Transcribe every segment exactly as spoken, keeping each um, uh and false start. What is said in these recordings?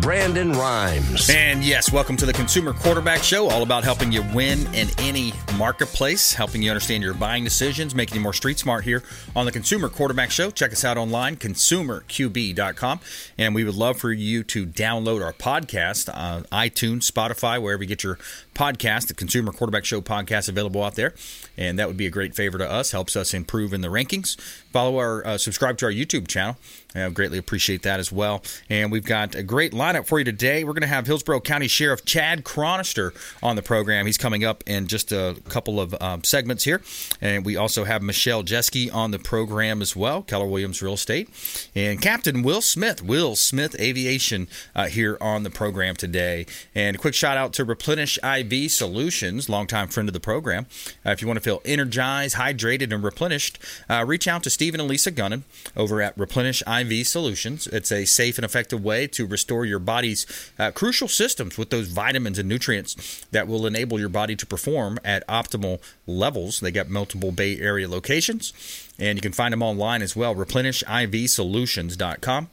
Brandon Rimes. And yes, welcome to the Consumer Quarterback Show, all about helping you win in any marketplace, helping you understand your buying decisions, making you more street smart here on the Consumer Quarterback Show. Check us out online, consumer q b dot com. And we would love for you to download our podcast on iTunes, Spotify, wherever you get your podcast, the Consumer Quarterback Show podcast available out there. And that would be a great favor to us, helps us improve in the rankings. Follow our, uh, subscribe to our YouTube channel. I greatly appreciate that as well. And we've got a great lineup for you today. We're going to have Hillsborough County Sheriff Chad Chronister on the program. He's coming up in just a couple of um, segments here. And we also have Michelle Geskey on the program as well, Keller Williams Real Estate. And Captain Will Smith, Will Smith Aviation, uh, here on the program today. And a quick shout out to Replenish I V Solutions, longtime friend of the program. Uh, if you want to feel energized, hydrated, and replenished, uh, reach out to Stephen and Lisa Gunnan over at Replenish I V Solutions. It's a safe and effective way to restore your body's uh, crucial systems with those vitamins and nutrients that will enable your body to perform at optimal levels. They got multiple Bay Area locations, and you can find them online as well, replenish i v solutions dot com.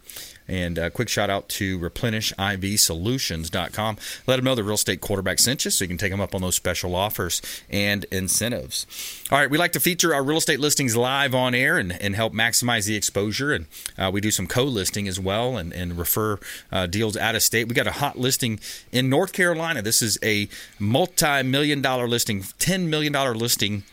And a quick shout out to replenish i v solutions dot com. Let them know the Real Estate Quarterback sent you so you can take them up on those special offers and incentives. All right, we like to feature our real estate listings live on air and, and help maximize the exposure. And uh, we do some co-listing as well and, and refer uh, deals out of state. We got a hot listing in North Carolina. This is a multi-million dollar listing, ten million dollars listing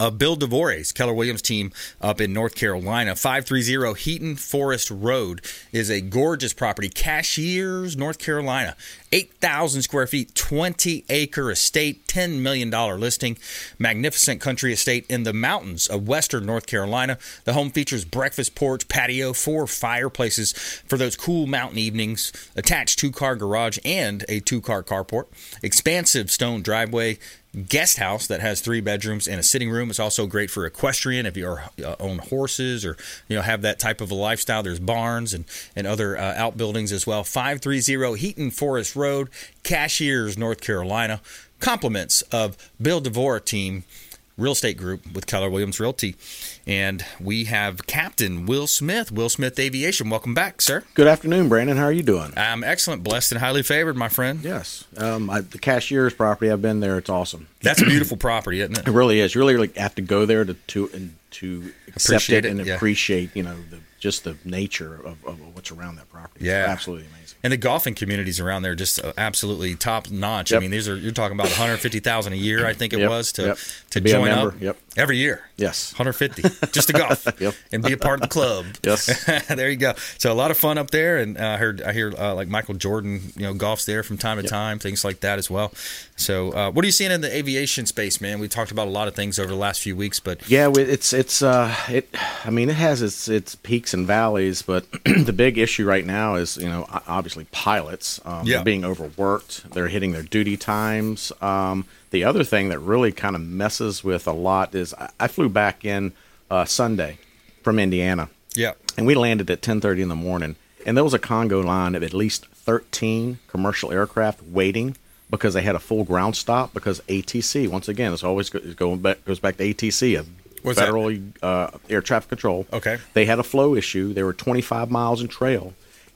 of uh, Bill DeVore's Keller Williams team up in North Carolina. five thirty Heaton Forest Road is a gorgeous property. Cashiers, North Carolina. eight thousand square feet, twenty acre estate, ten million dollars listing. Magnificent country estate in the mountains of western North Carolina. The home features breakfast porch, patio, four fireplaces for those cool mountain evenings, attached two-car garage and a two-car carport, expansive stone driveway, guest house that has three bedrooms and a sitting room. It's also great for equestrian if you own horses or you know have that type of a lifestyle. There's barns and, and other uh, outbuildings as well. five thirty Heaton Forest Road, Cashiers, North Carolina. Compliments of Bill DeVore team, real estate group with Keller Williams Realty. And we have Captain Will Smith, Will Smith Aviation. Welcome back, sir. Good afternoon, Brandon. How are you doing? I'm excellent. Blessed and highly favored, my friend. Yes. Um, I, the Cashier's property, I've been there. It's awesome. That's a beautiful property, isn't it? It really is. You really, really have to go there to to, and to accept appreciate it and it, yeah. appreciate you know the, just the nature of, of what's around that property. Yeah. It's absolutely amazing. And the golfing communities around there are just absolutely top notch. Yep. I mean, these are you're talking about one hundred fifty thousand dollars a year, I think it yep. was, to, yep. to, to join up. Yep. Every year. Yes. one hundred fifty thousand dollars. Just to golf yep. and be a part of the club. Yes, there you go. So a lot of fun up there, and I uh, heard I hear uh, like Michael Jordan, you know, golfs there from time to yep. time, things like that as well. So uh, what are you seeing in the aviation space, man? We talked about a lot of things over the last few weeks, but yeah, it's it's uh, it. I mean, it has its its peaks and valleys, but the big issue right now is you know obviously pilots um, yeah. being overworked. They're hitting their duty times. Um, the other thing that really kind of messes with a lot is I, I flew back in. Uh, Sunday from Indiana. Yeah. And we landed at ten thirty in the morning, and there was a Congo line of at least thirteen commercial aircraft waiting because they had a full ground stop because A T C, once again, it's always go, going back, goes back to A T C, a What's federal uh, air traffic control. Okay. They had a flow issue. They were twenty-five miles in trail,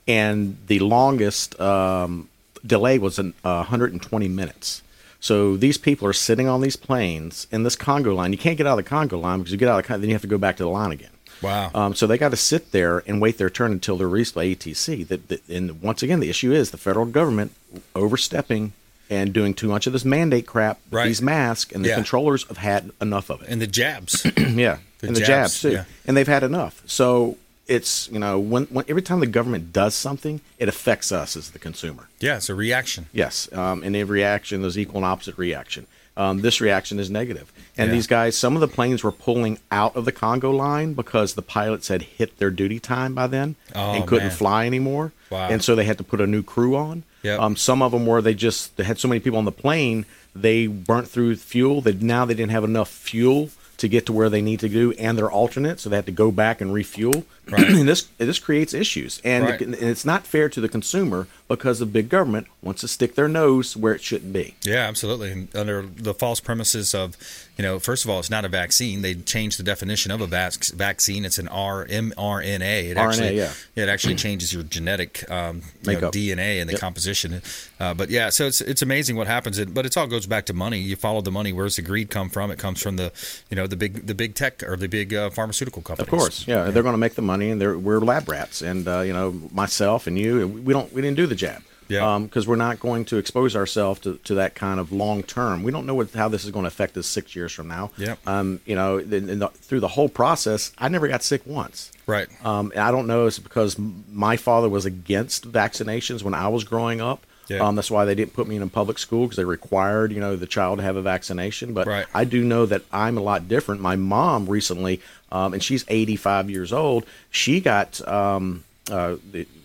and the longest um, delay was an, uh, one hundred twenty minutes. So these people are sitting on these planes in this Congo line. You can't get out of the Congo line because you get out of the Congo, then you have to go back to the line again. Wow. Um, so they got to sit there and wait their turn until they're released by A T C. That, that, and once again, the issue is the federal government overstepping and doing too much of this mandate crap, right. These masks, and the yeah. controllers have had enough of it. And the jabs. yeah. The and jabs, the jabs, too. Yeah. And they've had enough. So it's, you know, when, when every time the government does something, it affects us as the consumer. Yeah, it's a reaction. Yes, um, and in reaction, there's equal and opposite reaction. Um, this reaction is negative. And yeah. these guys, some of the planes were pulling out of the Congo line because the pilots had hit their duty time by then oh, and couldn't man. fly anymore. Wow. And so they had to put a new crew on. Yep. Um, some of them were they just they had so many people on the plane, they burnt through fuel. They, now they didn't have enough fuel to get to where they need to do, and they're alternate, so they had to go back and refuel. Right. And this this creates issues, and, right. it, and it's not fair to the consumer because the big government wants to stick their nose where it shouldn't be. Yeah, absolutely. And under the false premises of, you know, first of all, it's not a vaccine. They changed the definition of a vac- vaccine. It's an R M R N A. It R N A, actually, yeah. It actually changes your genetic um, you know, D N A and the yep. composition. Uh, but yeah, so it's it's amazing what happens. But it all goes back to money. You follow the money. Where's the greed come from? It comes from the, you know, the big the big tech or the big uh, pharmaceutical companies. Of course, yeah, yeah. They're going to make the money, and they're, we're lab rats. And uh, you know, myself and you, we don't we didn't do the jab, yeah, because um, we're not going to expose ourselves to, to that kind of long term. We don't know what how this is going to affect us six years from now. Yeah, um, you know, in, in the, through the whole process, I never got sick once. Right. Um, and I don't know. It's because my father was against vaccinations when I was growing up. Yeah. Um, that's why they didn't put me in a public school, because they required, you know, the child to have a vaccination. But right. I do know that I'm a lot different. My mom recently, um, and she's eighty-five years old, she got um, uh,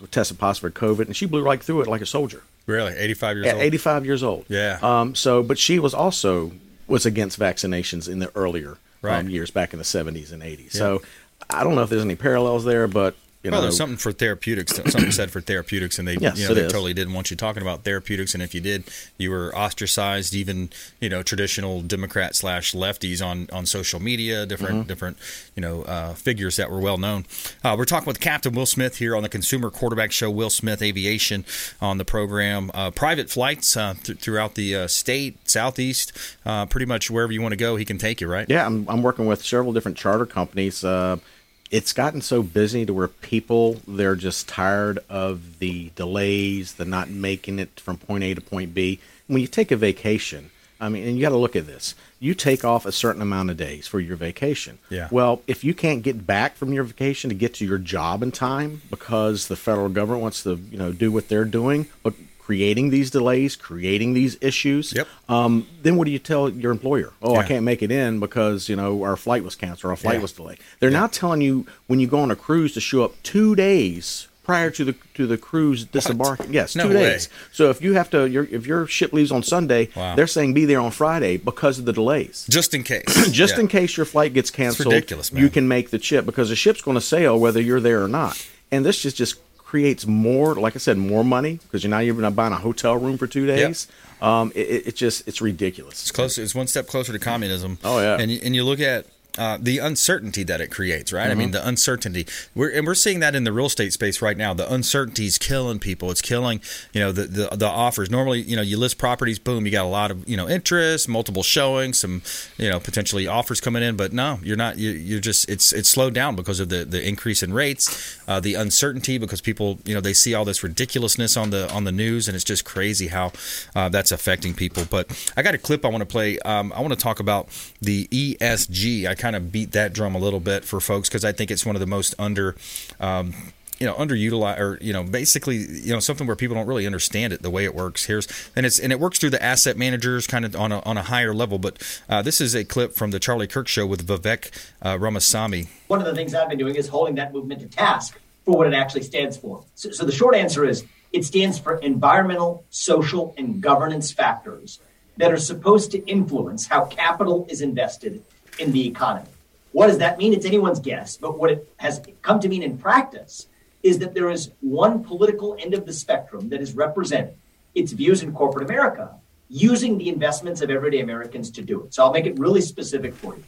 tested positive for COVID, and she blew right through it like a soldier. Really? eighty-five years At old? At eighty-five years old. Yeah. Um, so, but she was also was against vaccinations in the earlier right. um, years, back in the seventies and eighties. Yeah. So I don't know if there's any parallels there, but... You know, well, there's something for therapeutics, something said for therapeutics, and they, yes, you know, they is. totally didn't want you talking about therapeutics. And if you did, you were ostracized, even, you know, traditional Democrat slash lefties on, on social media, different, mm-hmm. different, you know, uh, figures that were well known. Uh, we're talking with Captain Will Smith here on the Consumer Quarterback Show, Will Smith Aviation on the program. Uh, private flights uh, th- throughout the uh, state, southeast, uh, pretty much wherever you want to go, he can take you, right? Yeah, I'm, I'm working with several different charter companies. Uh, It's gotten so busy to where people, they're just tired of the delays, the not making it from point A to point B. When you take a vacation, I mean, and you got to look at this. You take off a certain amount of days for your vacation. Yeah. Well, if you can't get back from your vacation to get to your job in time because the federal government wants to, you know, do what they're doing, but creating these delays, creating these issues, yep. um, then what do you tell your employer? Oh, yeah. I can't make it in because, you know, our flight was canceled, our flight yeah. was delayed. They're yeah. now telling you when you go on a cruise to show up two days prior to the to the cruise disembarking. Yes, no two way. days. So if you have to, your, if your ship leaves on Sunday, wow. they're saying be there on Friday because of the delays. Just in case. Just yeah. in case your flight gets canceled, it's ridiculous, man. You can make the trip because the ship's going to sail whether you're there or not. And this is just creates more, like I said, more money because you're not even buying a hotel room for two days. Yep. Um, it, it just, it's ridiculous. It's close. It's one step closer to communism. Oh yeah. And you, and you look at uh, the uncertainty that it creates, right? Mm-hmm. I mean, the uncertainty. We're and we're seeing that in the real estate space right now. The uncertainty is killing people. It's killing, you know, the, the the offers. Normally, you know, you list properties, boom, you got a lot of, you know, interest, multiple showings, some, you know, potentially offers coming in. But no, you're not. You, you're just it's it's slowed down because of the, the increase in rates, uh, the uncertainty because people, you know, they see all this ridiculousness on the on the news, and it's just crazy how uh, that's affecting people. But I got a clip I want to play. Um, I want to talk about the E S G. I kind of beat that drum a little bit for folks because I think it's one of the most under, um, you know, underutilized or, you know, basically, you know, something where people don't really understand it, the way it works. Here's and it's and it works through the asset managers kind of on a, on a higher level. But uh, this is a clip from the Charlie Kirk Show with Vivek uh, Ramaswamy. One of the things I've been doing is holding that movement to task for what it actually stands for. So, so the short answer is it stands for environmental, social, and governance factors that are supposed to influence how capital is invested in the economy. What does that mean? It's anyone's guess, but what it has come to mean in practice is that there is one political end of the spectrum that is represented, its views in corporate America, using the investments of everyday Americans to do it. So I'll make it really specific for you.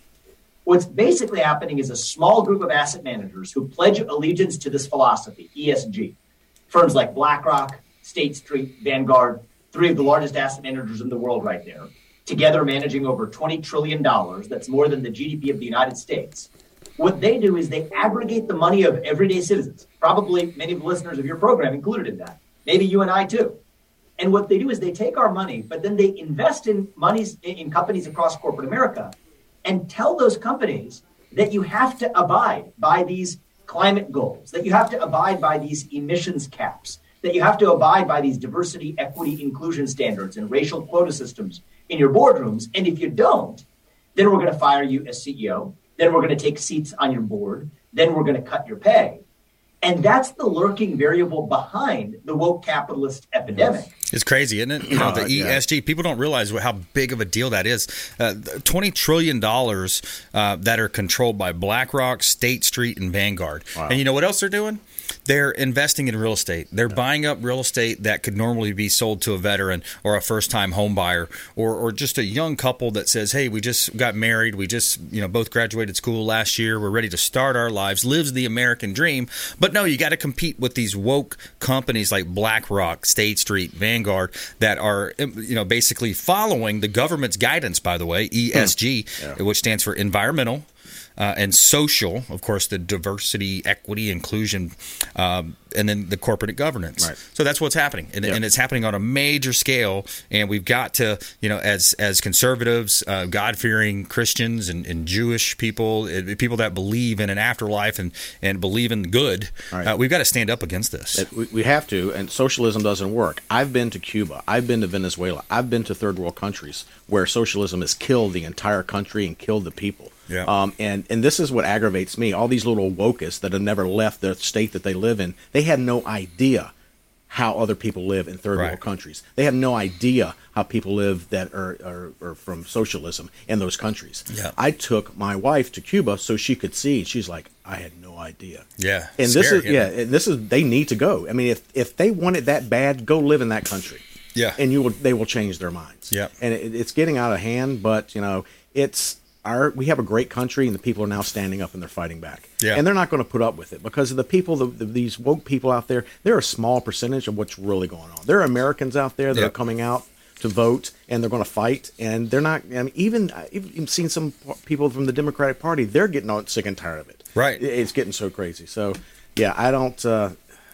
What's basically happening is a small group of asset managers who pledge allegiance to this philosophy, E S G. Firms like BlackRock, State Street, Vanguard, three of the largest asset managers in the world right there, together managing over twenty trillion dollars. That's more than the G D P of the United States. What they do is they aggregate the money of everyday citizens, probably many of the listeners of your program included in that, maybe you and I too. And what they do is they take our money, but then they invest in monies in companies across corporate America and tell those companies that you have to abide by these climate goals, that you have to abide by these emissions caps, that you have to abide by these diversity, equity, inclusion standards and racial quota systems in your boardrooms. And if you don't, then we're going to fire you as C E O. Then we're going to take seats on your board. Then we're going to cut your pay. And that's the lurking variable behind the woke capitalist epidemic. It's crazy, isn't it? You know, the E S G, people don't realize how big of a deal that is. Uh, twenty trillion dollars uh, that are controlled by BlackRock, State Street, and Vanguard. Wow. And you know what else they're doing? They're investing in real estate. They're buying up real estate that could normally be sold to a veteran or a first-time home buyer, or or just a young couple that says, hey, we just got married. We just, you know, both graduated school last year. We're ready to start our lives, lives the American dream. But no, you got to compete with these woke companies like BlackRock, State Street, Vanguard that are, you know, basically following the government's guidance, by the way, E S G, hmm. yeah. which stands for environmental, Uh, and social, of course, the diversity, equity, inclusion, um, and then the corporate governance. Right. So that's what's happening, and, yep. and it's happening on a major scale. And we've got to, you know, as as conservatives, uh, God-fearing Christians, and, and Jewish people, and people that believe in an afterlife and, and believe in good, right. uh, we've got to stand up against this. It, we, we have to, and socialism doesn't work. I've been to Cuba. I've been to Venezuela. I've been to third world countries where socialism has killed the entire country and killed the people. Yeah. Um, and, and this is what aggravates me. All these little wokists that have never left the state that they live in, they have no idea how other people live in third right. world countries. They have no idea how people live that are, are, are from socialism in those countries. Yeah. I took my wife to Cuba so she could see. She's like, I had no idea. Yeah. And Scary, this is, yeah, yeah, this is, they need to go. I mean, if, if they want it that bad, go live in that country. Yeah. And you will, they will change their minds. Yeah. And it, it's getting out of hand, but you know, it's, Our, we have a great country, and the people are now standing up and they're fighting back. Yeah. And they're not going to put up with it because of the people, the, the, these woke people out there, they're a small percentage of what's really going on. There are Americans out there that yep. are coming out to vote, and they're going to fight. And they're not, I mean, even, I've seen some people from the Democratic Party, they're getting all sick and tired of it. Right. It's getting so crazy. So, yeah, I don't, uh,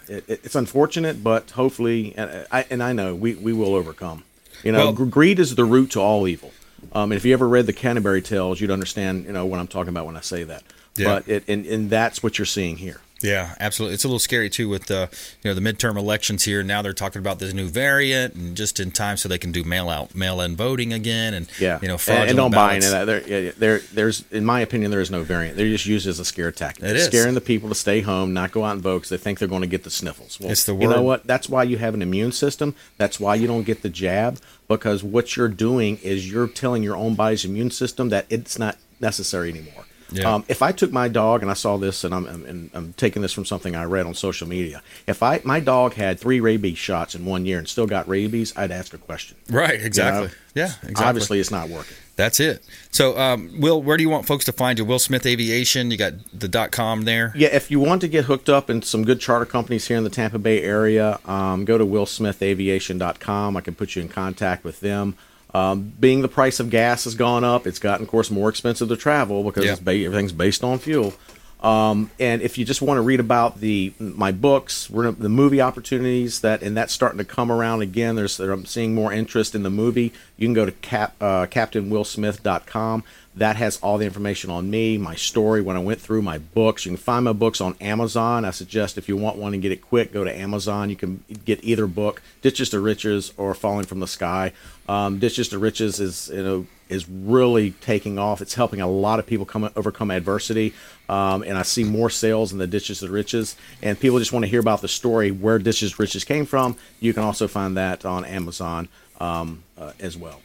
it, it's unfortunate, but hopefully, and I, and I know we, we will overcome. You know, well, greed is the root to all evil. Um, and if you ever read the Canterbury Tales, you'd understand, you know, what I'm talking about when I say that. Yeah. But it, and, and that's what you're seeing here. Yeah, absolutely. It's a little scary too with the uh, you know the midterm elections here. Now they're talking about this new variant, and just in time so they can do mail out, mail in voting again, and yeah. you know, fraudulent and don't ballots. Buy into that. There, there, there's in my opinion, there is no variant. They're just used as a scare tactic, it is. Scaring the people to stay home, not go out and vote because they think they're going to get the sniffles. Well, it's the word. You know what? That's why you have an immune system. That's why you don't get the jab, because what you're doing is you're telling your own body's immune system that it's not necessary anymore. Yeah. Um, if I took my dog and I saw this, and I'm, I'm, I'm taking this from something I read on social media. If I my dog had three rabies shots in one year and still got rabies, I'd ask a question. Right, exactly. You know? Yeah, exactly. Obviously, it's not working. That's it. So, um, Will, where do you want folks to find you? Will Smith Aviation, you got the dot com there. Yeah, if you want to get hooked up in some good charter companies here in the Tampa Bay area, um, go to will smith aviation dot com. I can put you in contact with them. Um, being the price of gas has gone up, it's gotten, of course, more expensive to travel because yeah. it's ba- everything's based on fuel. Um, and if you just want to read about the my books, we're, the movie opportunities, that and that's starting to come around again. There's I'm seeing more interest in the movie. You can go to cap, uh, captain will smith dot com. That has all the information on me, my story, when I went through my books. You can find my books on Amazon. I suggest if you want one and get it quick, go to Amazon. You can get either book, Ditches to Riches or Falling from the Sky. Um, Ditches to Riches is, you know, is really taking off. It's helping a lot of people come overcome adversity. Um, and I see more sales in the Ditches to Riches. And people just want to hear about the story where Ditches to Riches came from. You can also find that on Amazon um, uh, as well.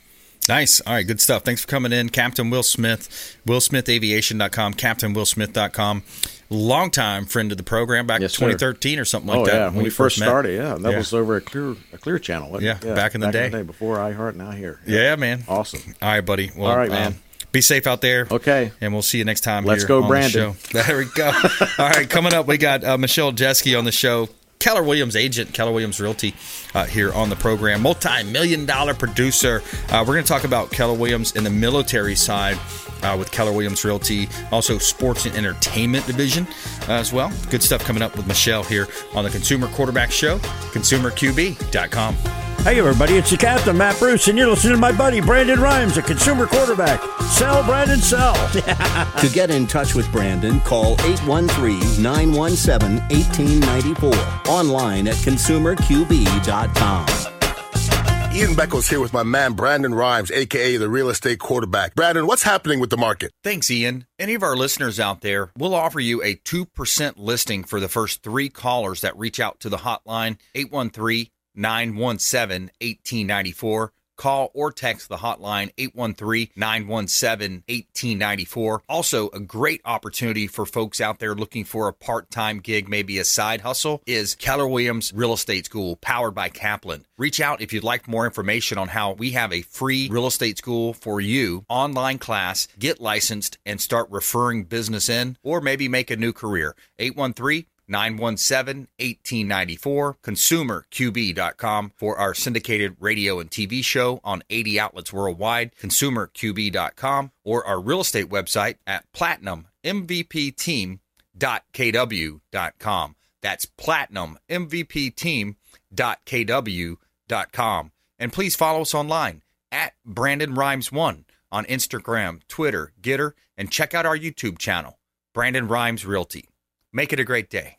Nice. All right. Good stuff. Thanks for coming in. Captain Will Smith, will smith aviation dot com, captain will smith dot com. Longtime friend of the program back in yes, twenty thirteen sir. Or something like oh, that. Yeah. When, when we first met. Started, yeah. That yeah. was over at Clear, a Clear Channel. It, yeah. yeah, back in the back day. In the day before iHeart, now here. Yeah. yeah, man. Awesome. All right, buddy. Well, all right, man. Um, be safe out there. Okay. And we'll see you next time. Let's here go, on Brandon. The show. There we go. All right. Coming up, we got uh, Michelle Geskey on the show. Keller Williams agent, Keller Williams Realty, uh, here on the program. Multi-million dollar producer. Uh, we're going to talk about Keller Williams and the military side uh, with Keller Williams Realty. Also, sports and entertainment division uh, as well. Good stuff coming up with Michelle here on the Consumer Quarterback Show, consumer q b dot com. Hey, everybody. It's your captain, Matt Bruce, and you're listening to my buddy, Brandon Rimes, a consumer quarterback. Sell, Brandon, sell. To get in touch with Brandon, call eight one three, nine one seven, one eight nine four. Online at consumer q b dot com. Ian Beckles here with my man Brandon Rimes, a k a the Real Estate Quarterback. Brandon, what's happening with the market? Thanks, Ian. Any of our listeners out there, we'll offer you a two percent listing for the first three callers that reach out to the hotline, eight one three, nine one seven, one eight nine four. Call or text the hotline, eight one three, nine one seven, one eight nine four. Also, a great opportunity for folks out there looking for a part-time gig, maybe a side hustle, is Keller Williams Real Estate School, powered by Kaplan. Reach out if you'd like more information on how we have a free real estate school for you, online class, get licensed, and start referring business in, or maybe make a new career. eight one three, nine one seven, one eight nine four, consumer q b dot com for our syndicated radio and T V show on eighty outlets worldwide, consumer q b dot com, or our real estate website at platinum m v p team dot k w dot com. That's platinum m v p team dot k w dot com. And please follow us online at Brandon Rimes one on Instagram, Twitter, Getter, and check out our YouTube channel, Brandon Rimes Realty. Make it a great day.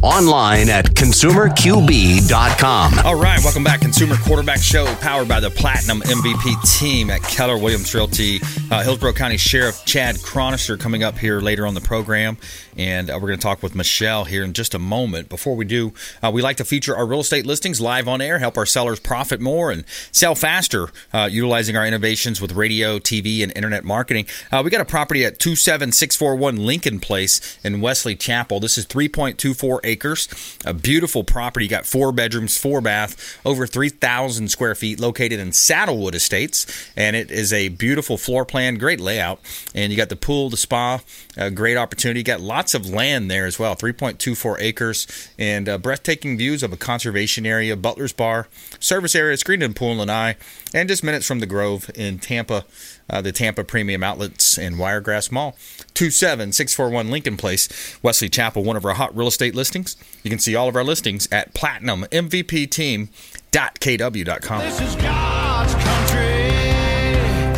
Online at consumer q b dot com. All right, welcome back. Consumer Quarterback Show, powered by the Platinum M V P team at Keller Williams Realty. Uh, Hillsborough County Sheriff Chad Chronister coming up here later on the program. And uh, we're going to talk with Michelle here in just a moment. Before we do, uh, we like to feature our real estate listings live on air, help our sellers profit more and sell faster, uh, utilizing our innovations with radio, T V, and internet marketing. Uh, we got a property at two seven six four one Lincoln Place in Wesley Chapel. This is three point two four acres, a beautiful property. Got four bedrooms, four bath, over three thousand square feet, located in Saddlewood Estates, and it is a beautiful floor plan, great layout, and you got the pool, the spa, a great opportunity. You got lots of land there as well, three point two four acres, and uh, breathtaking views of a conservation area, Butler's Bar, service area, screened-in pool and lanai, and just minutes from the Grove in Tampa, uh, the Tampa Premium Outlets and Wiregrass Mall. two seven six four one Lincoln Place, Wesley Chapel, one of our hot real estate listings. You can see all of our listings at platinum m v p team dot k w dot com. This is God's country.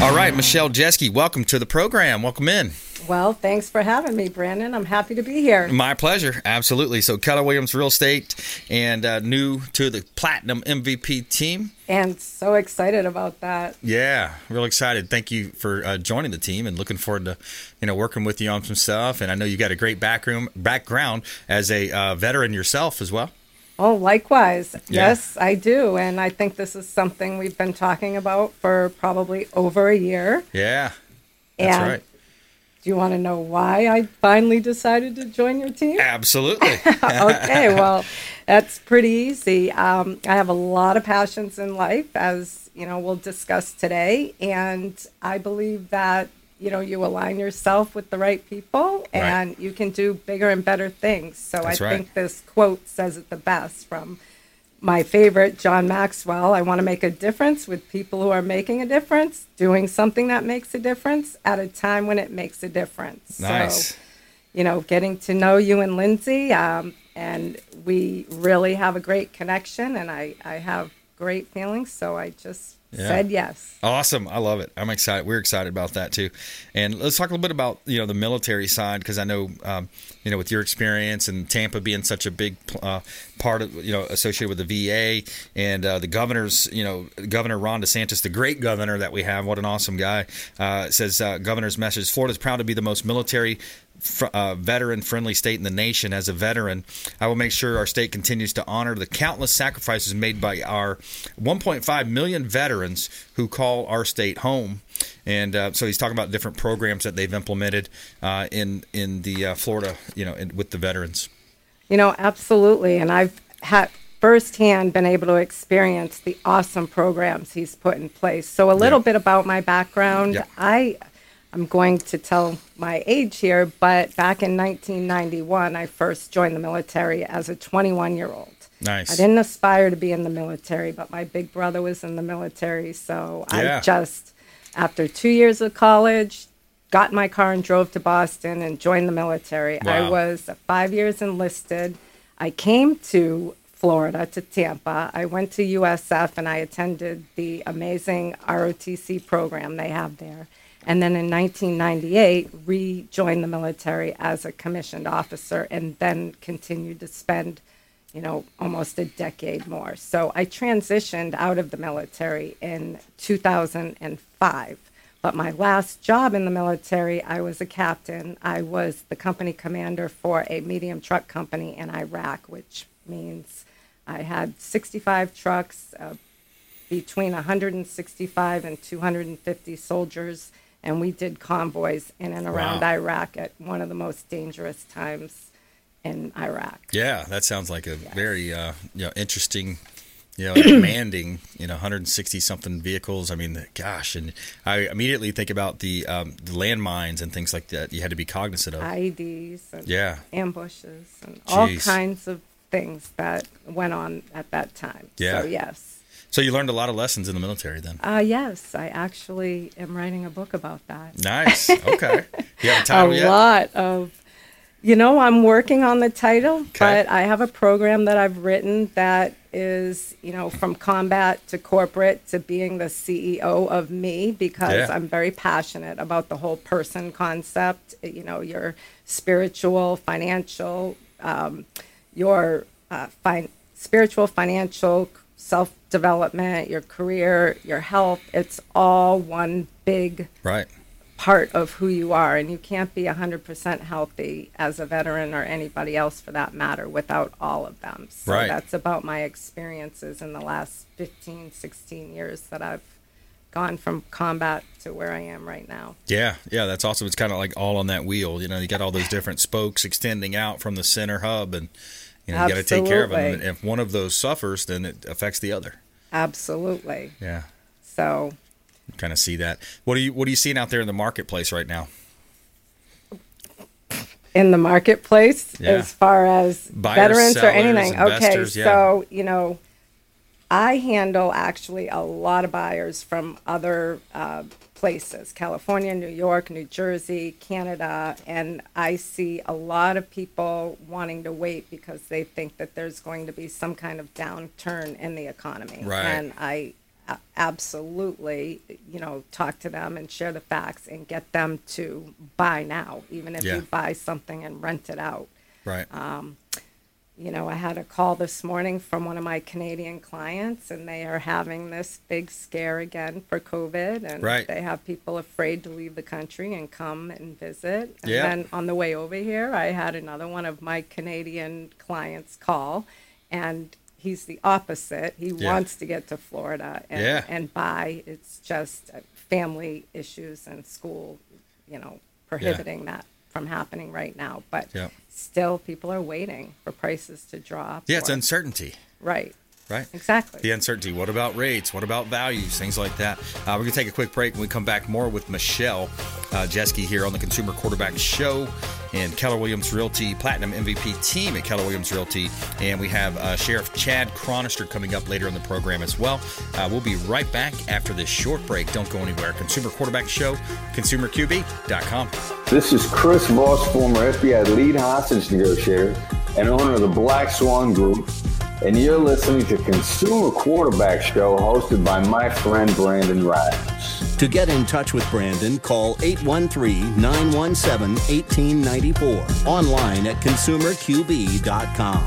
All right, Michelle Geskey, welcome to the program. Welcome in. Well, thanks for having me, Brandon. I'm happy to be here. My pleasure. Absolutely. So Keller Williams Real Estate, and uh, new to the Platinum M V P team. And so excited about that. Yeah, real excited. Thank you for uh, joining the team, and looking forward to, you know, working with you on some stuff. And I know you got a great backroom, background as a uh, veteran yourself as well. Oh, likewise. Yeah. Yes, I do. And I think this is something we've been talking about for probably over a year. Yeah, that's and right. Do you want to know why I finally decided to join your team? Absolutely. Okay, well, that's pretty easy. Um, I have a lot of passions in life, as you know, we'll discuss today. And I believe that, you know, you align yourself with the right people, and right. you can do bigger and better things. So that's I right. think this quote says it the best, from my favorite, John Maxwell. I want to make a difference with people who are making a difference, doing something that makes a difference at a time when it makes a difference. Nice. So, you know, getting to know you and Lindsay, um, and we really have a great connection, and I, I have great feelings. So I just Yeah. Said yes. Awesome. I love it. I'm excited. We're excited about that too. And let's talk a little bit about, you know, the military side, because I know, um, you know, with your experience and Tampa being such a big uh, part of, you know, associated with the V A and uh, the governor's, you know, Governor Ron DeSantis, the great governor that we have. What an awesome guy. Uh, says uh, governor's message. Florida is proud to be the most military Uh, veteran-friendly state in the nation. As a veteran, I will make sure our state continues to honor the countless sacrifices made by our one point five million veterans who call our state home. And uh, so he's talking about different programs that they've implemented uh, in in the uh, Florida, you know, in, with the veterans. You know, absolutely. And I've had firsthand been able to experience the awesome programs he's put in place. So a little yeah. bit about my background. Yeah. I. I'm going to tell my age here, but back in nineteen ninety-one, I first joined the military as a twenty-one-year-old. Nice. I didn't aspire to be in the military, but my big brother was in the military, so yeah. I just, after two years of college, got in my car and drove to Boston and joined the military. Wow. I was five years enlisted. I came to Florida, to Tampa. I went to U S F, and I attended the amazing R O T C program they have there. And then in nineteen ninety-eight, rejoined the military as a commissioned officer, and then continued to spend, you know, almost a decade more. So I transitioned out of the military in two thousand five. But my last job in the military, I was a captain. I was the company commander for a medium truck company in Iraq, which means I had sixty-five trucks, uh, between one hundred sixty-five and two hundred fifty soldiers. And we did convoys in and around wow. Iraq at one of the most dangerous times in Iraq. Yeah, that sounds like a yes. very uh, you know, interesting, you know, demanding, you know, one hundred sixty something vehicles. I mean, gosh, and I immediately think about the, um, the landmines and things like that you had to be cognizant of. I E Ds and yeah. ambushes and Jeez. all kinds of things that went on at that time. Yeah. So, yes. So you learned a lot of lessons in the military then? Uh, yes. I actually am writing a book about that. Nice. Okay. You have a title a yet? A lot of, you know, I'm working on the title, okay. but I have a program that I've written that is, you know, from combat to corporate to being the C E O of me, because yeah. I'm very passionate about the whole person concept, you know, your spiritual, financial, um, your uh, fi- spiritual, financial, self development, your career, your health. It's all one big right. part of who you are. And you can't be one hundred percent healthy as a veteran or anybody else for that matter without all of them. So right. that's about my experiences in the last fifteen, sixteen years that I've gone from combat to where I am right now. Yeah, yeah, that's awesome. It's kind of like all on that wheel. You know, you got all those different spokes extending out from the center hub, and you know, you got to take care of them. And if one of those suffers, then it affects the other. Absolutely. Yeah. So. You kind of see that. What are you What are you seeing out there in the marketplace right now? In the marketplace, yeah. as far as buyers, veterans, sellers, or anything. Okay, yeah. so you know, I handle actually a lot of buyers from other uh, places: California, New York, New Jersey, Canada, and I see a lot of people wanting to wait because they think that there's going to be some kind of downturn in the economy. Right. And I absolutely, you know, talk to them and share the facts and get them to buy now, even if yeah. you buy something and rent it out. Right. Um, You know, I had a call this morning from one of my Canadian clients, and they are having this big scare again for COVID, and right. they have people afraid to leave the country and come and visit. And yeah. then on the way over here, I had another one of my Canadian clients call, and he's the opposite. He yeah. wants to get to Florida and, yeah. and buy. It's just family issues and school, you know, prohibiting yeah. that from happening right now, but yep. still people are waiting for prices to drop. Yeah, or, it's uncertainty. Right. Right. Exactly. The uncertainty. What about rates? What about values? Things like that. Uh, we're going to take a quick break. When we come back, more with Michelle uh, Geskey here on the Consumer Quarterback Show, and Keller Williams Realty Platinum M V P team at Keller Williams Realty. And we have uh, Sheriff Chad Chronister coming up later in the program as well. Uh, we'll be right back after this short break. Don't go anywhere. Consumer Quarterback Show, consumer q b dot com. This is Chris Voss, former F B I lead hostage negotiator and owner of the Black Swan Group, and you're listening to Consumer Quarterback Show, hosted by my friend Brandon Rimes. To get in touch with Brandon, call eight one three, nine one seven, one eight nine four, online at consumer q b dot com.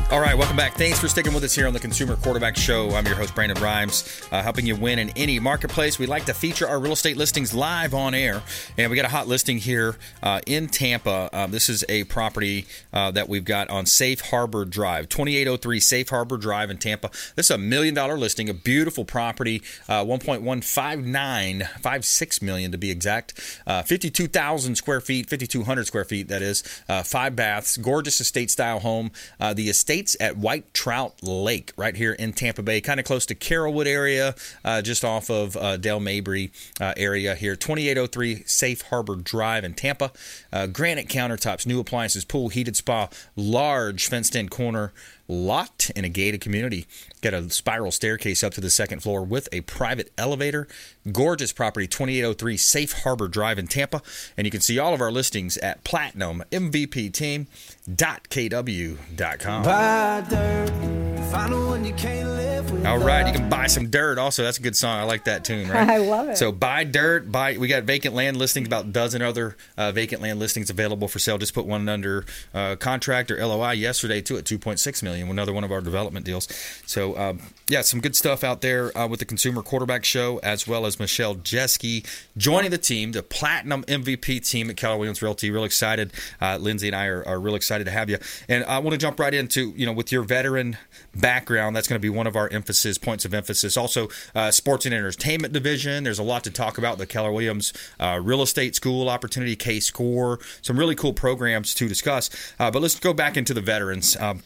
All right, welcome back. Thanks for sticking with us here on the Consumer Quarterback Show. I'm your host, Brandon Rimes, uh, helping you win in any marketplace. We like to feature our real estate listings live on air, and we got a hot listing here uh, in Tampa. Um, this is a property uh, that we've got on Safe Harbor Drive, twenty-eight oh three Safe Harbor Drive in Tampa. This is a million-dollar listing, a beautiful property, uh, one point one five nine, five six million to be exact, uh, fifty-two thousand square feet, fifty-two hundred square feet, that is, uh, five baths, gorgeous estate-style home. Uh, the estate's at White Trout Lake right here in Tampa Bay, kind of close to Carrollwood area, uh, just off of uh, Del Mabry uh, area here, twenty-eight oh three Safe Harbor Drive in Tampa. Uh, granite countertops, new appliances, pool, heated spa, large fenced-in corner lot in a gated community. Got a spiral staircase up to the second floor with a private elevator. Gorgeous property, twenty-eight oh three Safe Harbor Drive in Tampa. And you can see all of our listings at platinum m v p team dot k w dot com. Buy dirt, find a one you can't live without. All right, you can buy some dirt also. That's a good song. I like that tune, right? I love it. So buy dirt, buy. We got vacant land listings, about a dozen other uh, vacant land listings available for sale. Just put one under uh, contract or L O I yesterday too at two point six million dollars. Another one of our development deals. So, um, yeah, some good stuff out there uh, with the Consumer Quarterback Show, as well as Michelle Geskey joining the team, the Platinum M V P team at Keller Williams Realty. Real excited. Uh, Lindsay and I are, are real excited to have you. And I want to jump right into, you know, with your veteran background, that's going to be one of our emphasis, points of emphasis. Also, uh, sports and entertainment division. There's a lot to talk about. The Keller Williams uh, Real Estate School Opportunity, K-SCORE, some really cool programs to discuss. Uh, but let's go back into the veterans. Um,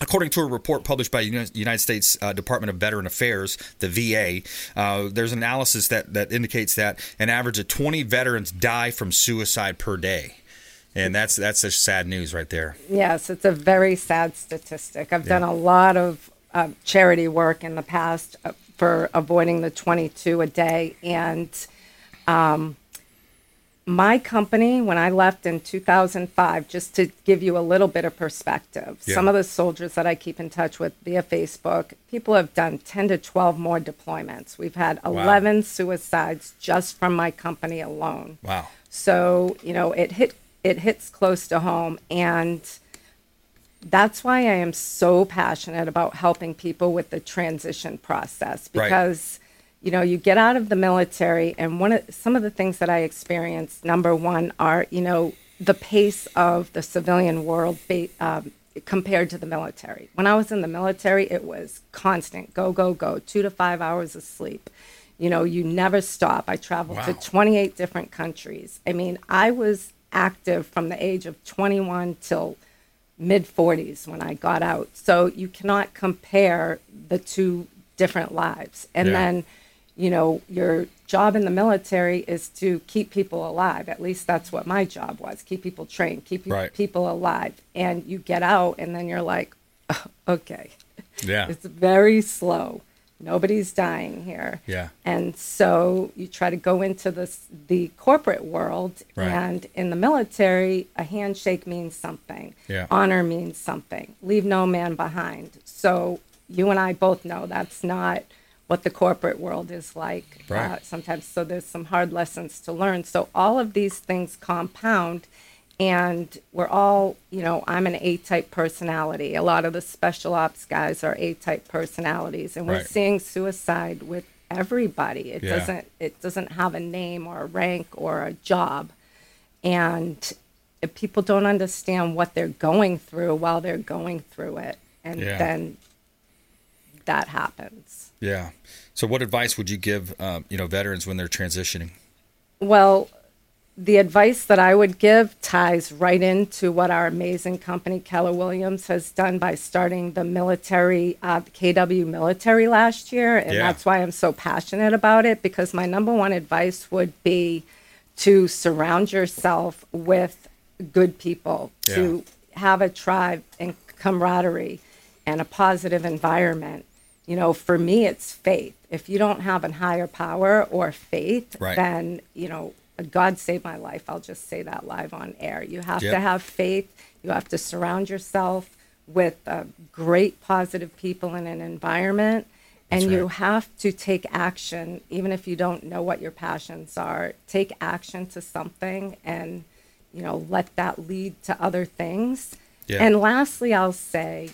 According to a report published by the United States uh, Department of Veteran Affairs, the V A, uh, there's an analysis that, that indicates that an average of twenty veterans die from suicide per day. And that's that's just sad news right there. Yes, it's a very sad statistic. I've yeah. done a lot of uh, charity work in the past for avoiding the twenty-two a day. And um, my company, when I left in two thousand five, just to give you a little bit of perspective, yeah. some of the soldiers that I keep in touch with via Facebook, people have done ten to twelve more deployments. We've had eleven wow. suicides just from my company alone. Wow. So, you know, it hit it hits close to home. And that's why I am so passionate about helping people with the transition process, because right. you know, you get out of the military, and one of some of the things that I experienced, number one, are, you know, the pace of the civilian world be, um, compared to the military. When I was in the military, it was constant, go, go, go, two to five hours of sleep. You know, you never stop. I traveled wow. to twenty-eight different countries. I mean, I was active from the age of twenty-one till mid-forties when I got out. So you cannot compare the two different lives. And yeah. then... you know, your job in the military is to keep people alive. At least that's what my job was. Keep people trained, keep right. people alive. And you get out and then you're like, oh, okay, yeah, it's very slow. Nobody's dying here. Yeah. And so you try to go into this, the corporate world. Right. And in the military, a handshake means something. Yeah. Honor means something. Leave no man behind. So you and I both know that's not what the corporate world is like right. uh, sometimes. So there's some hard lessons to learn. So all of these things compound, and we're all, you know, I'm an A-type personality. A lot of the special ops guys are A-type personalities, and we're right. seeing suicide with everybody. It yeah. doesn't, it doesn't have a name or a rank or a job. And if people don't understand what they're going through while they're going through it. And yeah. then that happens. Yeah. So what advice would you give, um, you know, veterans when they're transitioning? Well, the advice that I would give ties right into what our amazing company, Keller Williams, has done by starting the military, uh, the K W military last year. And yeah. that's why I'm so passionate about it, because my number one advice would be to surround yourself with good people, yeah. to have a tribe and camaraderie and a positive environment. You know, for me, it's faith. If you don't have a higher power or faith, right. then, you know, God save my life. I'll just say that live on air. You have yep. to have faith. You have to surround yourself with uh, great positive people in an environment. That's and right. you have to take action, even if you don't know what your passions are. Take action to something and, you know, let that lead to other things. Yeah. And lastly, I'll say,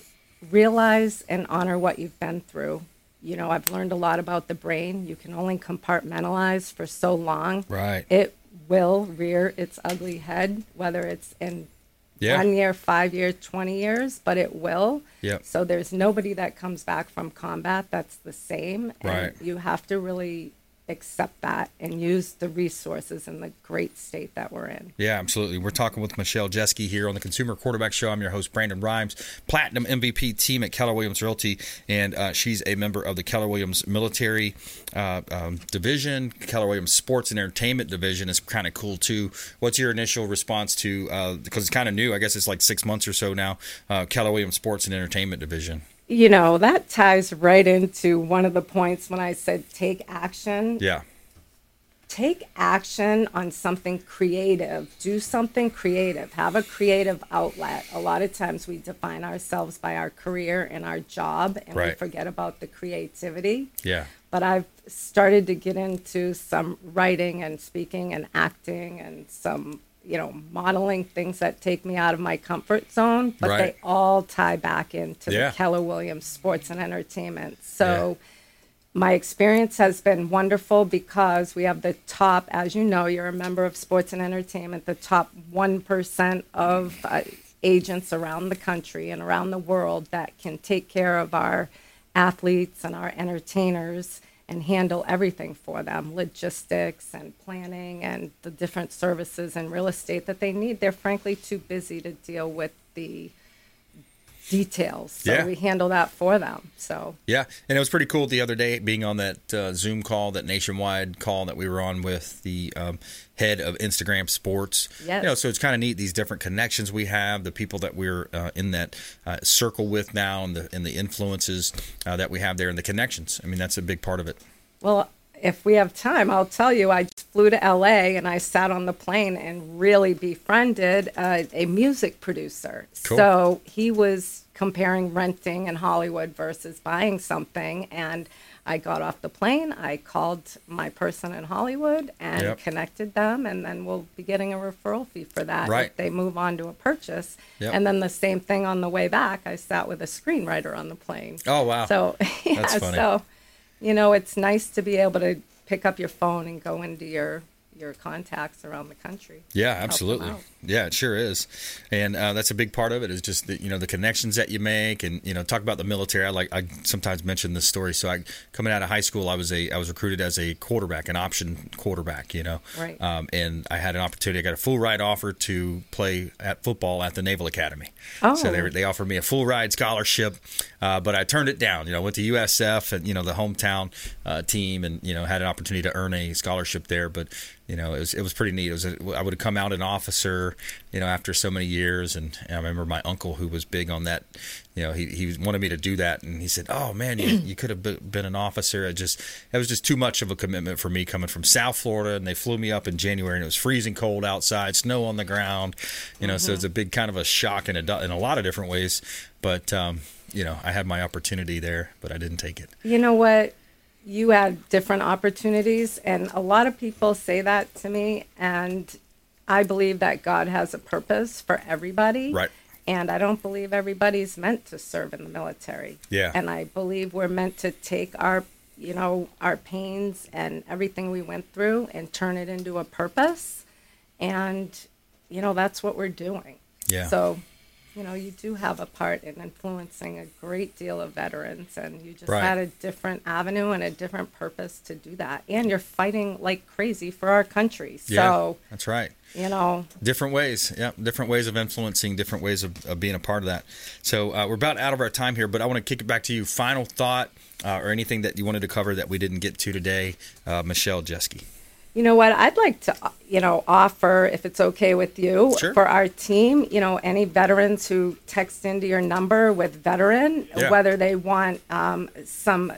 realize and honor what you've been through. You know, I've learned a lot about the brain. You can only compartmentalize for so long. Right. It will rear its ugly head, whether it's in yeah. one year, five years, twenty years, but it will. Yeah. So there's nobody that comes back from combat that's the same. And right. you have to really accept that and use the resources in the great state that we're in. Yeah, absolutely. We're talking with Michelle Geskey here on the Consumer Quarterback Show. I'm your host, Brandon Rimes, Platinum M V P team at Keller Williams Realty, and uh, she's a member of the Keller Williams Military uh, um, Division, Keller Williams Sports and Entertainment Division is kind of cool, too. What's your initial response to, uh, because it's kind of new, I guess it's like six months or so now, uh, Keller Williams Sports and Entertainment Division? You know, that ties right into one of the points when I said take action. Yeah. Take action on something creative. Do something creative. Have a creative outlet. A lot of times we define ourselves by our career and our job, and right. we forget about the creativity. Yeah. But I've started to get into some writing and speaking and acting and some, you know, modeling things that take me out of my comfort zone, but right. they all tie back into yeah. the Keller Williams Sports and Entertainment. So yeah. my experience has been wonderful because we have the top, as you know, you're a member of Sports and Entertainment, the top one percent of uh, agents around the country and around the world that can take care of our athletes and our entertainers and handle everything for them, logistics and planning and the different services and real estate that they need. They're frankly too busy to deal with the details, so yeah. we handle that for them. So yeah, and it was pretty cool the other day being on that uh, Zoom call, that nationwide call that we were on with the um, head of Instagram Sports. Yes. You know, so it's kind of neat, these different connections we have, the people that we're uh, in that uh, circle with now, and the and the influences uh, that we have there, and the connections. I mean, that's a big part of it. Well, if we have time, I'll tell you, I just flew to L A and I sat on the plane and really befriended uh, a music producer. Cool. So he was comparing renting in Hollywood versus buying something. And I got off the plane. I called my person in Hollywood and yep. connected them. And then we'll be getting a referral fee for that right. if they move on to a purchase. Yep. And then the same thing on the way back, I sat with a screenwriter on the plane. Oh, wow. So, yeah, that's funny. So, you know, it's nice to be able to pick up your phone and go into your your contacts around the country. Yeah, absolutely. Yeah, it sure is. And uh, that's a big part of it, is just the, you know, the connections that you make. And, you know, talk about the military. I like I sometimes mention this story. So I coming out of high school, I was a I was recruited as a quarterback, an option quarterback, you know. Right. Um, and I had an opportunity. I got a full ride offer to play at football at the Naval Academy. Oh. So they, they offered me a full ride scholarship, uh, but I turned it down. You know, I went to U S F and, you know, the hometown uh, team, and, you know, had an opportunity to earn a scholarship there. But, you know, it was it was pretty neat. It was a, I would have come out an officer, you know, after so many years. And, and I remember my uncle, who was big on that, you know, he, he wanted me to do that. And he said, oh, man, you, you could have been an officer. I just, it was just too much of a commitment for me coming from South Florida. And they flew me up in January and it was freezing cold outside, snow on the ground, you know, mm-hmm. so it's a big kind of a shock in a, in a lot of different ways. But, um, you know, I had my opportunity there, but I didn't take it. You know what? You had different opportunities, and a lot of people say that to me, and I believe that God has a purpose for everybody. Right. And I don't believe everybody's meant to serve in the military. Yeah. And I believe we're meant to take our, you know, our pains and everything we went through and turn it into a purpose. And, you know, that's what we're doing. Yeah. So you know, you do have a part in influencing a great deal of veterans, and you just right. had a different avenue and a different purpose to do that. And you're fighting like crazy for our country. So, yeah, that's right. You know, different ways. Yeah. Different ways of influencing, different ways of, of being a part of that. So uh, we're about out of our time here, but I want to kick it back to you. Final thought uh, or anything that you wanted to cover that we didn't get to today, uh, Michelle Geskey. You know what, I'd like to, you know, offer, if it's okay with you, sure. for our team, you know, any veterans who text into your number with veteran, yeah. whether they want um, some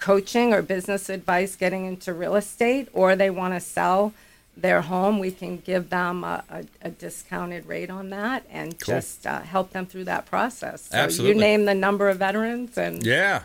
coaching or business advice getting into real estate, or they want to sell their home, we can give them a, a, a discounted rate on that and cool. just uh, help them through that process. So Absolutely. You name the number of veterans and... Yeah.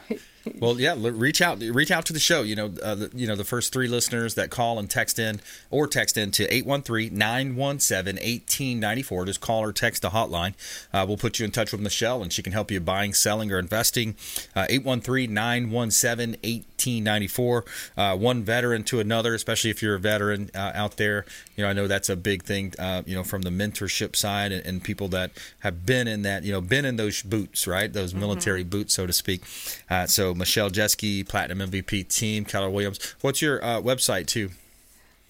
Well, yeah, reach out reach out to the show. You know, uh, the, you know, the first three listeners that call and text in or text in to eight one three, nine one seven, one eight nine four. Just call or text the hotline. Uh, we'll put you in touch with Michelle, and she can help you buying, selling, or investing. Uh, eight one three, nine one seven, one eight nine four. Uh, one veteran to another, especially if you're a veteran uh, out there. You know, I know that's a big thing, uh, you know, from the mentorship side and, and people that have been in that, you know, been in those boots, right? Those military mm-hmm. boots, so to speak. Uh, so Michelle Geskey, Platinum M V P team, Keller Williams. What's your uh, website, too?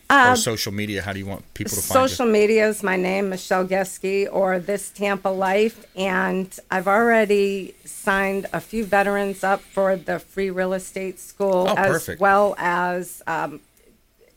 Uh, or social media? How do you want people to find you? Social media is my name, Michelle Geskey, or This Tampa Life. And I've already signed a few veterans up for the free real estate school, oh, as perfect. well as um,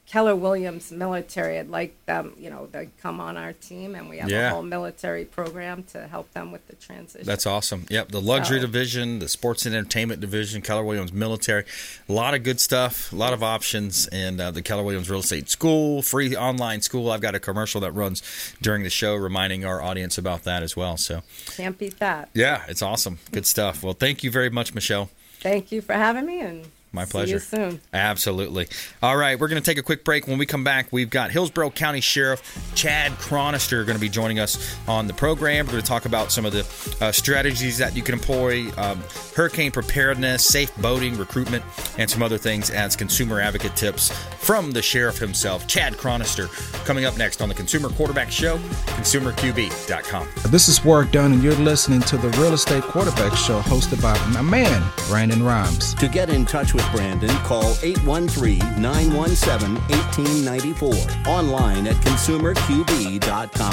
Keller Williams Military. I'd like them, you know, they come on our team, and we have yeah. a whole military program to help them with the transition. That's awesome. Yep, the luxury so. division, the sports and entertainment division, Keller Williams Military, a lot of good stuff, a lot of options, and uh, the Keller Williams Real Estate School, free online school. I've got a commercial that runs during the show reminding our audience about that as well. So can't beat that. Yeah, it's awesome. Good stuff. Well, thank you very much, Michelle. Thank you for having me, and my pleasure. See you soon. Absolutely. All right, we're going to take a quick break. When we come back, we've got Hillsborough County Sheriff Chad Chronister going to be joining us on the program. We're going to talk about some of the uh, strategies that you can employ, um, hurricane preparedness, safe boating, recruitment, and some other things as consumer advocate tips from the sheriff himself, Chad Chronister, coming up next on the Consumer Quarterback Show, consumer q b dot com. This is Warwick Dunn, and you're listening to the Real Estate Quarterback Show hosted by my man, Brandon Rimes. To get in touch with Brandon, call eight one three, nine one seven, one eight nine four, online at consumer q b dot com.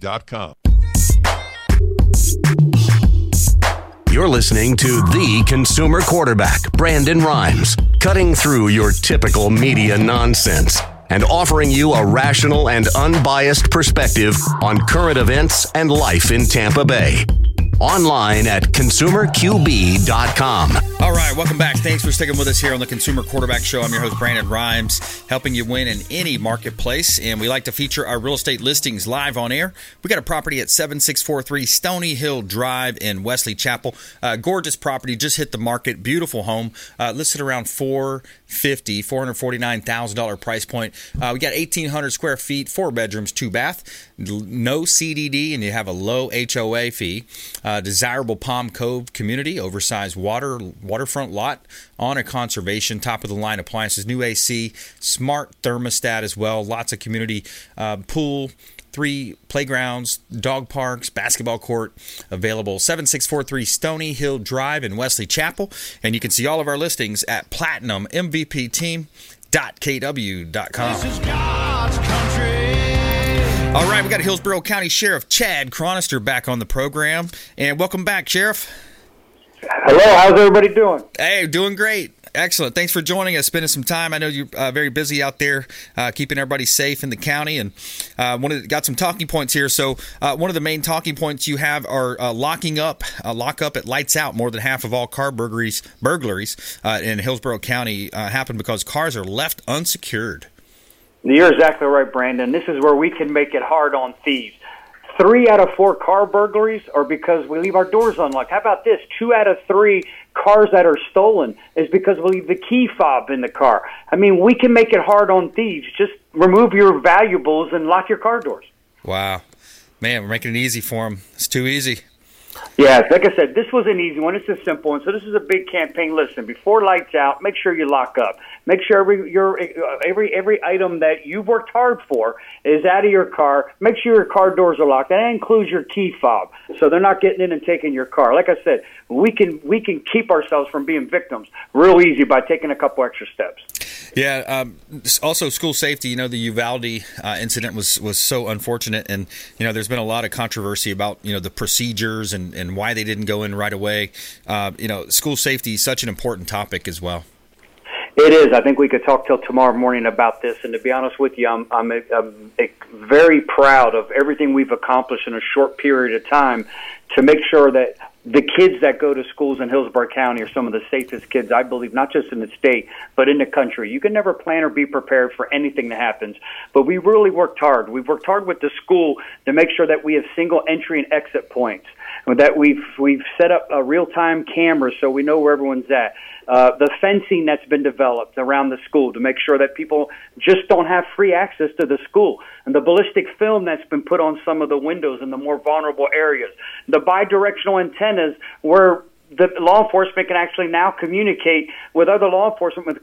dot com. You're listening to the Consumer Quarterback, Brandon Rimes, cutting through your typical media nonsense and offering you a rational and unbiased perspective on current events and life in Tampa Bay. Online at consumer q b dot com. All right, welcome back. Thanks for sticking with us here on the Consumer Quarterback Show. I'm your host, Brandon Rimes, helping you win in any marketplace. And we like to feature our real estate listings live on air. We got a property at seven six four three Stony Hill Drive in Wesley Chapel. Uh, gorgeous property, just hit the market. Beautiful home, uh, listed around four fifty, four hundred forty-nine thousand dollars price point. Uh, we got eighteen hundred square feet, four bedrooms, two bath, no C D D, and you have a low H O A fee. uh, desirable Palm Cove community, oversized water waterfront lot on a conservation, top-of-the-line appliances, new A C, smart thermostat as well, lots of community uh, pool, three playgrounds, dog parks, basketball court available. seven six four three Stony Hill Drive in Wesley Chapel. And you can see all of our listings at platinum m v p team dot k w dot com. This is God's country. All right, we got Hillsborough County Sheriff Chad Chronister back on the program. And welcome back, Sheriff. Hello, how's everybody doing? Hey, doing great. Excellent. Thanks for joining us, spending some time. I know you're uh, very busy out there, uh, keeping everybody safe in the county, and uh, one of the, got some talking points here. So uh, one of the main talking points you have are uh, locking up, uh, lock up at lights out. More than half of all car burglaries, burglaries uh, in Hillsborough County uh, happen because cars are left unsecured. You're exactly right, Brandon. This is where we can make it hard on thieves. Three out of four car burglaries are because we leave our doors unlocked. How about this? Two out of three cars that are stolen is because we leave the key fob in the car. I mean, we can make it hard on thieves. Just remove your valuables and lock your car doors. Wow. Man, we're making it easy for them. It's too easy. Yeah, like I said, this was an easy one. It's a simple one. So this is a big campaign. Listen, before lights out, make sure you lock up. Make sure every your every every item that you've worked hard for is out of your car. Make sure your car doors are locked. That includes your key fob, so they're not getting in and taking your car. Like I said, we can we can keep ourselves from being victims real easy by taking a couple extra steps. Yeah. Um, also, school safety. You know, the Uvalde uh, incident was was so unfortunate, and you know, there's been a lot of controversy about you know the procedures and. and why they didn't go in right away. Uh, you know, school safety is such an important topic as well. It is. I think we could talk till tomorrow morning about this. And to be honest with you, I'm, I'm, I'm very proud of everything we've accomplished in a short period of time to make sure that the kids that go to schools in Hillsborough County are some of the safest kids, I believe, not just in the state, but in the country. You can never plan or be prepared for anything that happens, but we really worked hard. We've worked hard with the school to make sure that we have single entry and exit points, that we've we've set up a real-time camera so we know where everyone's at. Uh, the fencing that's been developed around the school to make sure that people just don't have free access to the school. And the ballistic film that's been put on some of the windows in the more vulnerable areas. The bidirectional antennas where the law enforcement can actually now communicate with other law enforcement, with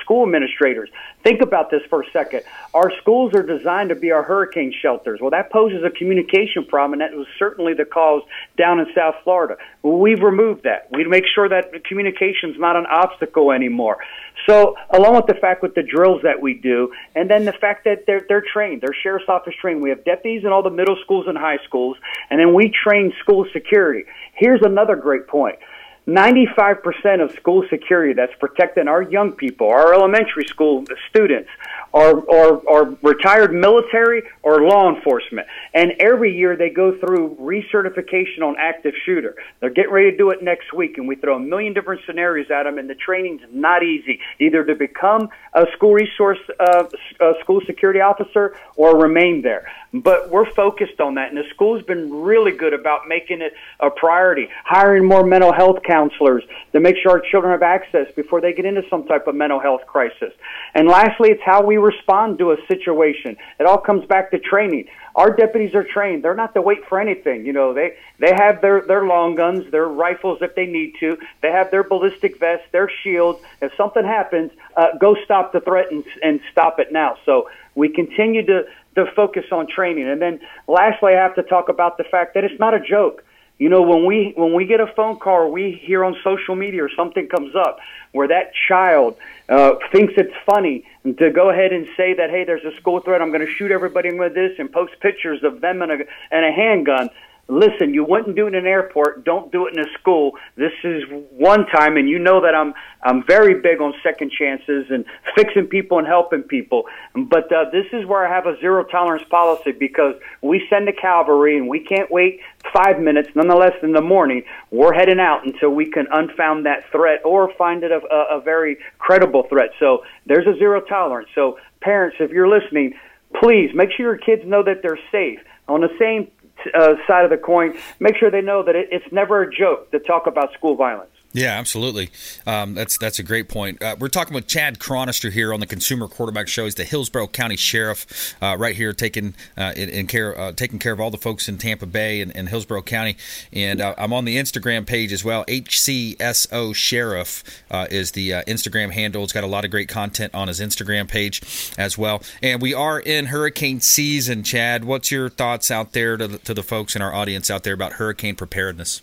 school administrators. Think about this for a second. Our schools are designed to be our hurricane shelters. Well, that poses a communication problem, and that was certainly the cause down in South Florida. We've removed that. We make sure that communication's not an obstacle anymore. So along with the fact with the drills that we do, and then the fact that they're, they're trained, they're sheriff's office trained. We have deputies in all the middle schools and high schools, and then we train school security. Here's another great point. ninety-five percent of school security that's protecting our young people, our elementary school students, our, our, our retired military or law enforcement. And every year they go through recertification on active shooter. They're getting ready to do it next week, and we throw a million different scenarios at them, and the training's not easy, either to become a school resource, uh, a school security officer or remain there. But we're focused on that, and the school's been really good about making it a priority, hiring more mental health counselors. counselors to make sure our children have access before they get into some type of mental health crisis. And lastly, it's how we respond to a situation. It all comes back to training. Our deputies are trained. They're not to wait for anything. You know, they, they have their, their long guns, their rifles if they need to. They have their ballistic vests, their shields. If something happens, uh, go stop the threat and, and stop it now. So we continue to, to focus on training. And then lastly, I have to talk about the fact that it's not a joke. You know, when we when we get a phone call or we hear on social media or something comes up where that child uh, thinks it's funny to go ahead and say that, hey, there's a school threat, I'm going to shoot everybody with this and post pictures of them and a, and a handgun. Listen, you wouldn't do it in an airport. Don't do it in a school. This is one time, and you know that I'm I'm very big on second chances and fixing people and helping people. But uh, this is where I have a zero-tolerance policy because we send the cavalry, and we can't wait five minutes. Nonetheless, in the morning, we're heading out until we can unfound that threat or find it a, a, a very credible threat. So there's a zero-tolerance. So parents, if you're listening, please make sure your kids know that they're safe. On the same Uh, side of the coin, make sure they know that it, it's never a joke to talk about school violence. Yeah, absolutely. Um, that's that's a great point. Uh, we're talking with Chad Chronister here on the Consumer Quarterback Show. He's the Hillsborough County Sheriff, uh, right here taking uh, in, in care, uh, taking care of all the folks in Tampa Bay and, and Hillsborough County. And uh, I'm on the Instagram page as well. H C S O Sheriff uh, is the uh, Instagram handle. He's got a lot of great content on his Instagram page as well. And we are in hurricane season, Chad. What's your thoughts out there to the, to the folks in our audience out there about hurricane preparedness?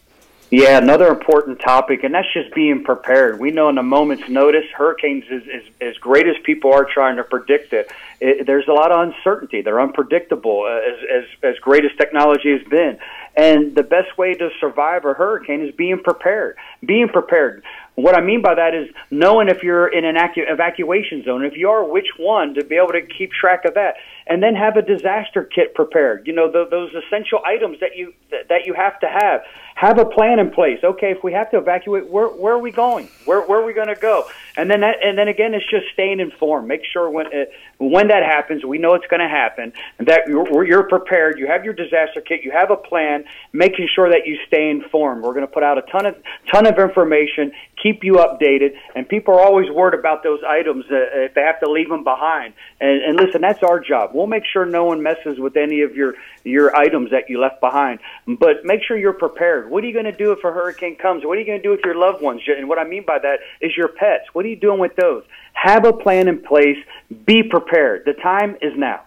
Yeah, another important topic, and that's just being prepared. We know in a moment's notice, hurricanes, is, is, as great as people are trying to predict it, it there's a lot of uncertainty. They're unpredictable, as, as, as great as technology has been. And the best way to survive a hurricane is being prepared. Being prepared. What I mean by that is knowing if you're in an evacu- evacuation zone, if you are, which one, to be able to keep track of that. And then have a disaster kit prepared, you know, th- those essential items that you th- that you have to have. Have a plan in place. Okay, if we have to evacuate, where, where are we going? Where, where are we going to go? And then that, and then again, it's just staying informed. Make sure when uh, when that happens, we know it's going to happen, and that you're, you're prepared. You have your disaster kit. You have a plan, making sure that you stay informed. We're going to put out a ton of ton of information, keep you updated, and people are always worried about those items uh, if they have to leave them behind. And, and listen, that's our job. We'll make sure no one messes with any of your, your items that you left behind. But make sure you're prepared. What are you going to do if a hurricane comes? What are you going to do with your loved ones? And what I mean by that is your pets. What are you doing with those? Have a plan in place. Be prepared. The time is now.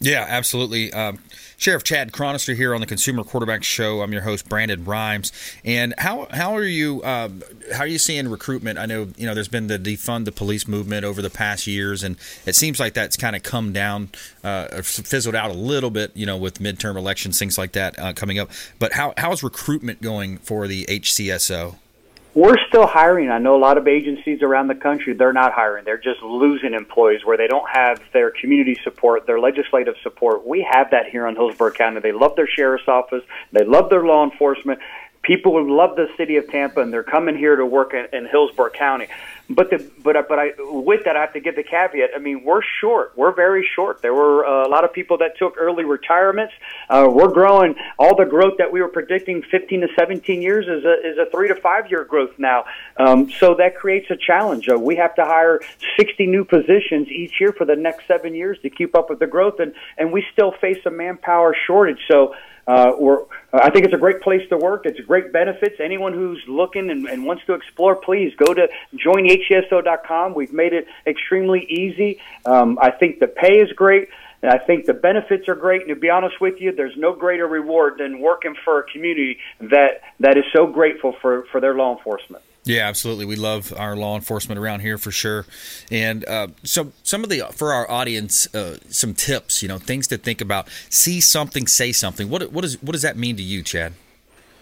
Yeah, absolutely. Um, Sheriff Chad Chronister here on the Consumer Quarterback Show. I'm your host, Brandon Rimes. And how how are you um, how are you seeing recruitment? I know you know there's been the defund the police movement over the past years, and it seems like that's kind of come down, uh, fizzled out a little bit, you know, with midterm elections, things like that uh, coming up. But how how's recruitment going for the H C S O? We're still hiring. I know a lot of agencies around the country, they're not hiring. They're just losing employees where they don't have their community support, their legislative support. We have that here in Hillsborough County. They love their sheriff's office. They love their law enforcement. People who love the city of Tampa, and they're coming here to work in, in Hillsborough County. But the, but but I with that I have to give the caveat. I mean, we're short. We're very short. There were uh, a lot of people that took early retirements. Uh, we're growing. All the growth that we were predicting fifteen to seventeen years is a is a three to five year growth now. Um, so that creates a challenge. Uh, we have to hire sixty new positions each year for the next seven years to keep up with the growth, and and we still face a manpower shortage. So. Uh, we're, I think it's a great place to work. It's great benefits. Anyone who's looking and, and wants to explore, please go to join H C S O dot com. We've made it extremely easy. Um, I think the pay is great. And I think the benefits are great. And to be honest with you, there's no greater reward than working for a community that, that is so grateful for, for their law enforcement. Yeah, absolutely. We love our law enforcement around here for sure. And uh, so some of the, for our audience, uh, some tips, you know, things to think about. See something, say something. What what is, what does that mean to you, Chad?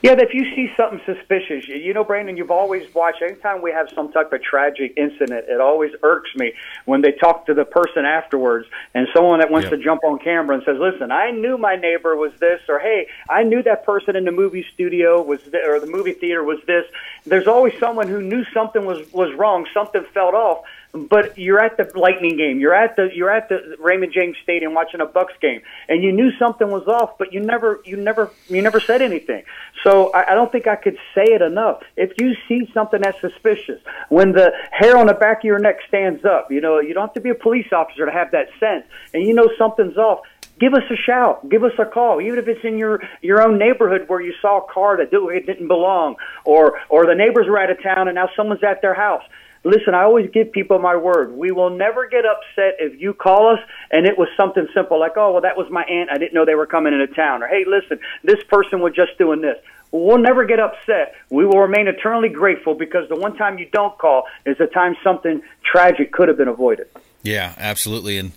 Yeah, if you see something suspicious, you know, Brandon, you've always watched, anytime we have some type of tragic incident, it always irks me when they talk to the person afterwards and someone that wants yep. to jump on camera and says, listen, I knew my neighbor was this, or hey, I knew that person in the movie studio was th- or the movie theater was this. There's always someone who knew something was, was wrong, something felt off. But you're at the Lightning game. You're at the you're at the Raymond James Stadium watching a Bucks game, and you knew something was off, but you never you never you never said anything. So I, I don't think I could say it enough. If you see something that's suspicious, when the hair on the back of your neck stands up, you know you don't have to be a police officer to have that sense, and you know something's off. Give us a shout. Give us a call. Even if it's in your, your own neighborhood where you saw a car that didn't belong, or or the neighbors were out of town and now someone's at their house. Listen, I always give people my word. We will never get upset if you call us and it was something simple like, oh, well, that was my aunt. I didn't know they were coming into town. Or, hey, listen, this person was just doing this. We'll never get upset. We will remain eternally grateful because the one time you don't call is the time something tragic could have been avoided. Yeah, absolutely. And,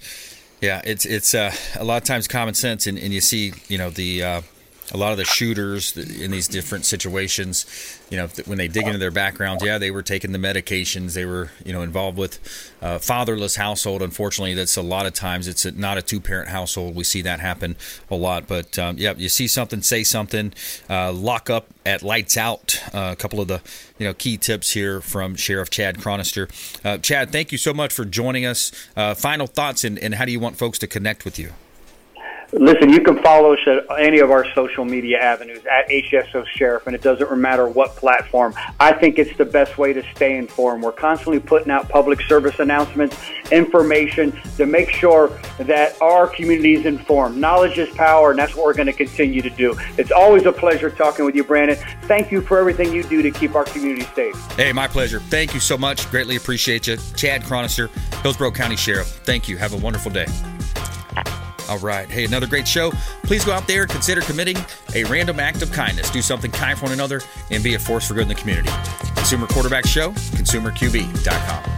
yeah, it's it's uh, a lot of times common sense. And, and you see, you know, the uh, a lot of the shooters in these different situations, you know, when they dig into their backgrounds, yeah, they were taking the medications. They were, you know, involved with a fatherless household. Unfortunately, that's a lot of times it's not a two-parent household. We see that happen a lot. But, um, yeah, you see something, say something. Uh, lock up at lights out. Uh, a couple of the, you know, key tips here from Sheriff Chad Chronister. Uh, Chad, thank you so much for joining us. Uh, final thoughts, and, and how do you want folks to connect with you? Listen, you can follow us at any of our social media avenues, at H S O Sheriff, and it doesn't matter what platform. I think it's the best way to stay informed. We're constantly putting out public service announcements, information to make sure that our community is informed. Knowledge is power, and that's what we're going to continue to do. It's always a pleasure talking with you, Brandon. Thank you for everything you do to keep our community safe. Hey, my pleasure. Thank you so much. Greatly appreciate you. Chad Chronister, Hillsborough County Sheriff. Thank you. Have a wonderful day. All right. Hey, another great show. Please go out there and consider committing a random act of kindness. Do something kind for one another and be a force for good in the community. Consumer Quarterback Show, consumer q b dot com.